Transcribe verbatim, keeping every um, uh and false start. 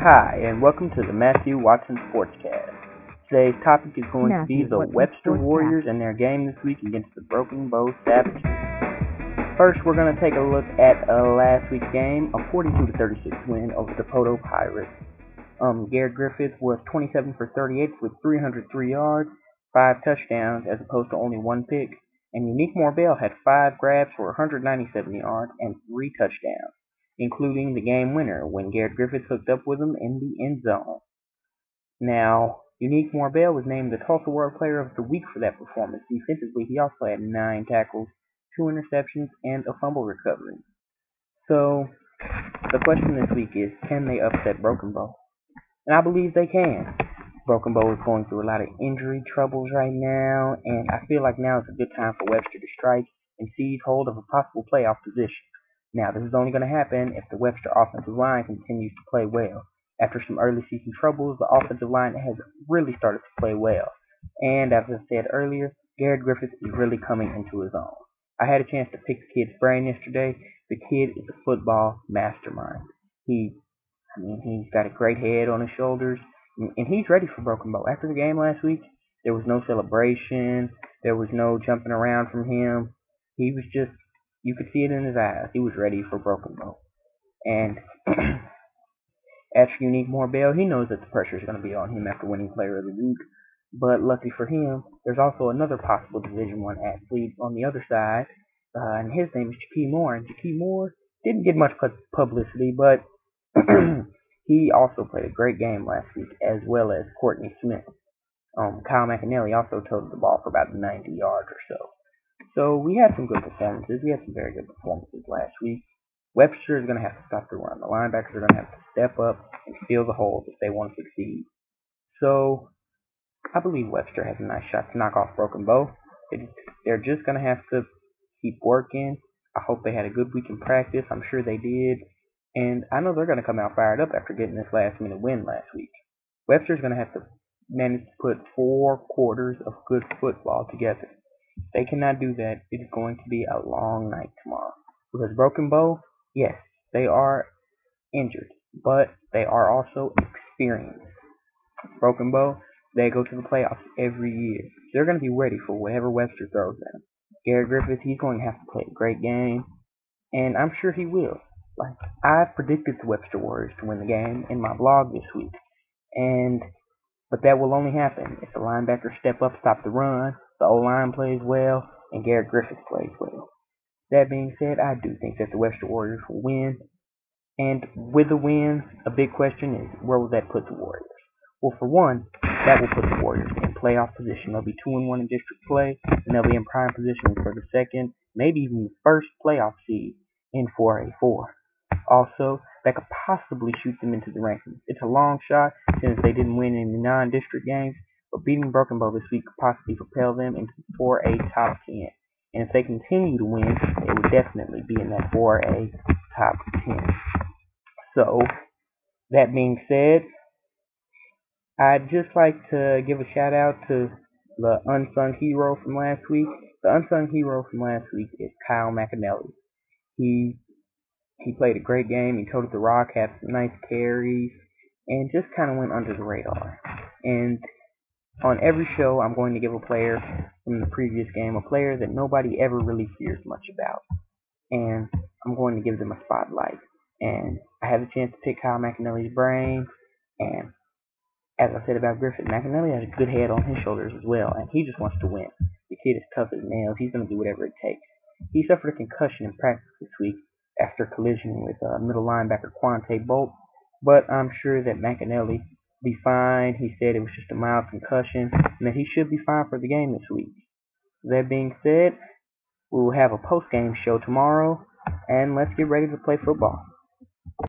Hi, and welcome to the Matthew Watson Sportscast. Today's topic is going Matthew, to be the Webster Warriors and their game this week against the Broken Bow Savages. First, we're going to take a look at uh, last week's game, a forty-two to thirty-six win over the Poto Pirates. Um, Garrett Griffith was twenty-seven for thirty-eight with three hundred three yards, five touchdowns as opposed to only one pick, and Unique Morbell had five grabs for one hundred ninety-seven yards and three touchdowns, including the game winner when Garrett Griffith hooked up with him in the end zone. Now, Unique Morbell was named the Tulsa World Player of the Week for that performance. Defensively, he also had nine tackles, two interceptions, and a fumble recovery. So, the question this week is, can they upset Broken Bow? And I believe they can. Broken Bow is going through a lot of injury troubles right now, and I feel like now is a good time for Webster to strike and seize hold of a possible playoff position. Now, this is only going to happen if the Webster offensive line continues to play well. After some early season troubles, the offensive line has really started to play well. And as I said earlier, Garrett Griffith is really coming into his own. I had a chance to pick the kid's brain yesterday. The kid is a football mastermind. He, I mean, he's got a great head on his shoulders, and, and he's ready for Broken Bow. After the game last week, there was no celebration. There was no jumping around from him. He was just... You could see it in his eyes. He was ready for Broken Bow. And as for Unique Morbell, he knows that the pressure is going to be on him after winning Player of the Week. But lucky for him, there's also another possible Division One athlete on the other side, uh, and his name is Jakey Moore. And Jakey Moore didn't get much publicity, but he also played a great game last week, as well as Courtney Smith. Um, Kyle McAnally also toted the ball for about ninety yards or so. So we had some good performances. We had some very good performances last week. Webster is going to have to stop the run. The linebackers are going to have to step up and fill the holes if they want to succeed. So I believe Webster has a nice shot to knock off Broken Bow. They're just going to have to keep working. I hope they had a good week in practice. I'm sure they did. And I know they're going to come out fired up after getting this last-minute win last week. Webster is going to have to manage to put four quarters of good football together. If they cannot do that, it's going to be a long night tomorrow. Because Broken Bow, yes, they are injured, but they are also experienced. Broken Bow, they go to the playoffs every year. They're going to be ready for whatever Webster throws at them. Garrett Griffith, he's going to have to play a great game, and I'm sure he will. Like, I predicted the Webster Warriors to win the game in my blog this week, and but that will only happen if the linebackers step up, stop the run, the O-line plays well, and Garrett Griffith plays well. That being said, I do think that the Webster Warriors will win. And with the win, a big question is, where will that put the Warriors? Well, for one, that will put the Warriors in playoff position. They'll be two and one in district play, and they'll be in prime position for the second, maybe even the first playoff seed in four A four. Also, that could possibly shoot them into the rankings. It's a long shot since they didn't win in the non-district games, but beating Broken Bow this week could possibly propel them into the four A top ten. And if they continue to win, they would definitely be in that four A top ten. So, that being said, I'd just like to give a shout out to the unsung hero from last week. The unsung hero from last week is Kyle McAnally. He he played a great game. He toted the rock, had some nice carries, and just kind of went under the radar. And on every show, I'm going to give a player from the previous game, a player that nobody ever really hears much about. And I'm going to give them a spotlight. And I had a chance to pick Kyle McAnally's brain. And as I said about Griffith, McAnally has a good head on his shoulders as well. And he just wants to win. The kid is tough as nails. He's going to do whatever it takes. He suffered a concussion in practice this week after collision with uh, middle linebacker Quante Bolt. But I'm sure that McAnally be fine. He said it was just a mild concussion and that he should be fine for the game this week. That being said, we will have a post-game show tomorrow, and let's get ready to play football.